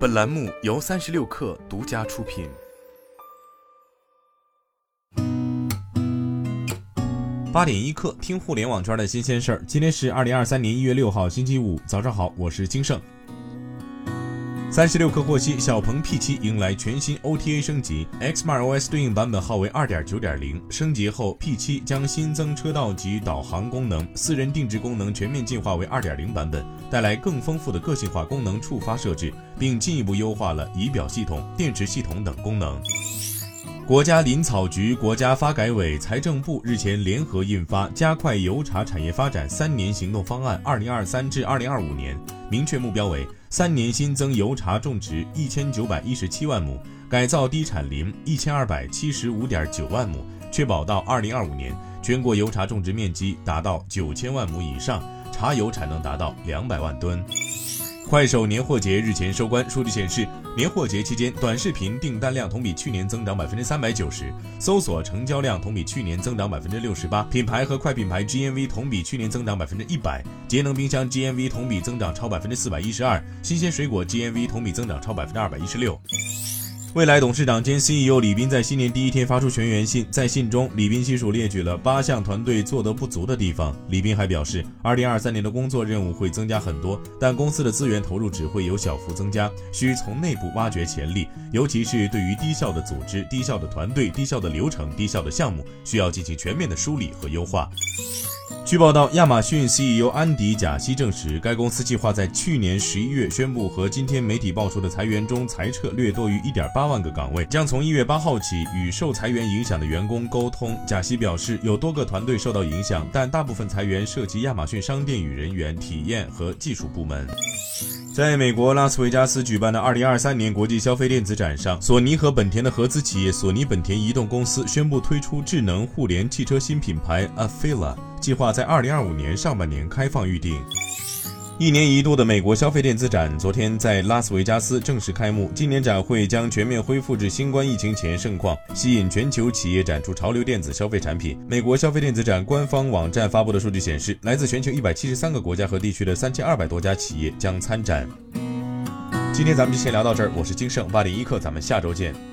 本栏目由36氪独家出品。8点1刻，听互联网圈的新鲜事儿。今天是2023年1月6号，星期五，早上好，我是金盛。36氪获悉，小鹏 P7 迎来全新 OTA 升级 ，Xmart OS 对应版本号为 2.9.0。升级后 ，P7 将新增车道及导航功能，私人定制功能全面进化为 2.0 版本，带来更丰富的个性化功能触发设置，并进一步优化了仪表系统、电池系统等功能。国家林草局、国家发改委、财政部日前联合印发《加快油茶产业发展3年行动方案（2023至2025年）》，明确目标为3年新增油茶种植1917万亩，改造低产林1275.9万亩，确保到2025年全国油茶种植面积达到9000万亩以上，茶油产能达到200万吨。快手年货节日前收官，数据显示，年货节期间短视频订单量同比去年增长 390%， 搜索成交量同比去年增长 68%， 品牌和快品牌 GMV 同比去年增长 100%， 节能冰箱 GMV 同比增长超 412%， 新鲜水果 GMV 同比增长超 216%。 未来董事长兼 CEO 李斌在新年第一天发出全员信，在信中，李斌细数列举了8项团队做得不足的地方。李斌还表示，2023年的工作任务会增加很多，但公司的资源投入只会有小幅增加，需从内部挖掘潜力，尤其是对于低效的组织、低效的团队、低效的流程、低效的项目，需要进行全面的梳理和优化。据报道，亚马逊 CEO 安迪·贾西证实，该公司计划在去年11月宣布和今天媒体爆出的裁员中裁撤略多于 1.8 万个岗位，将从1月8号起与受裁员影响的员工沟通。贾西表示，有多个团队受到影响，但大部分裁员涉及亚马逊商店与人员、体验和技术部门。在美国拉斯维加斯举办的2023年国际消费电子展上，索尼和本田的合资企业索尼本田移动公司宣布推出智能互联汽车新品牌 Affila， 计划在2025年上半年开放预定。1年1度的美国消费电子展昨天在拉斯维加斯正式开幕，今年展会将全面恢复至新冠疫情前盛况，吸引全球企业展出潮流电子消费产品。美国消费电子展官方网站发布的数据显示，来自全球173个国家和地区的3200多家企业将参展。今天咱们就先聊到这儿，我是金盛，8点1刻，咱们下周见。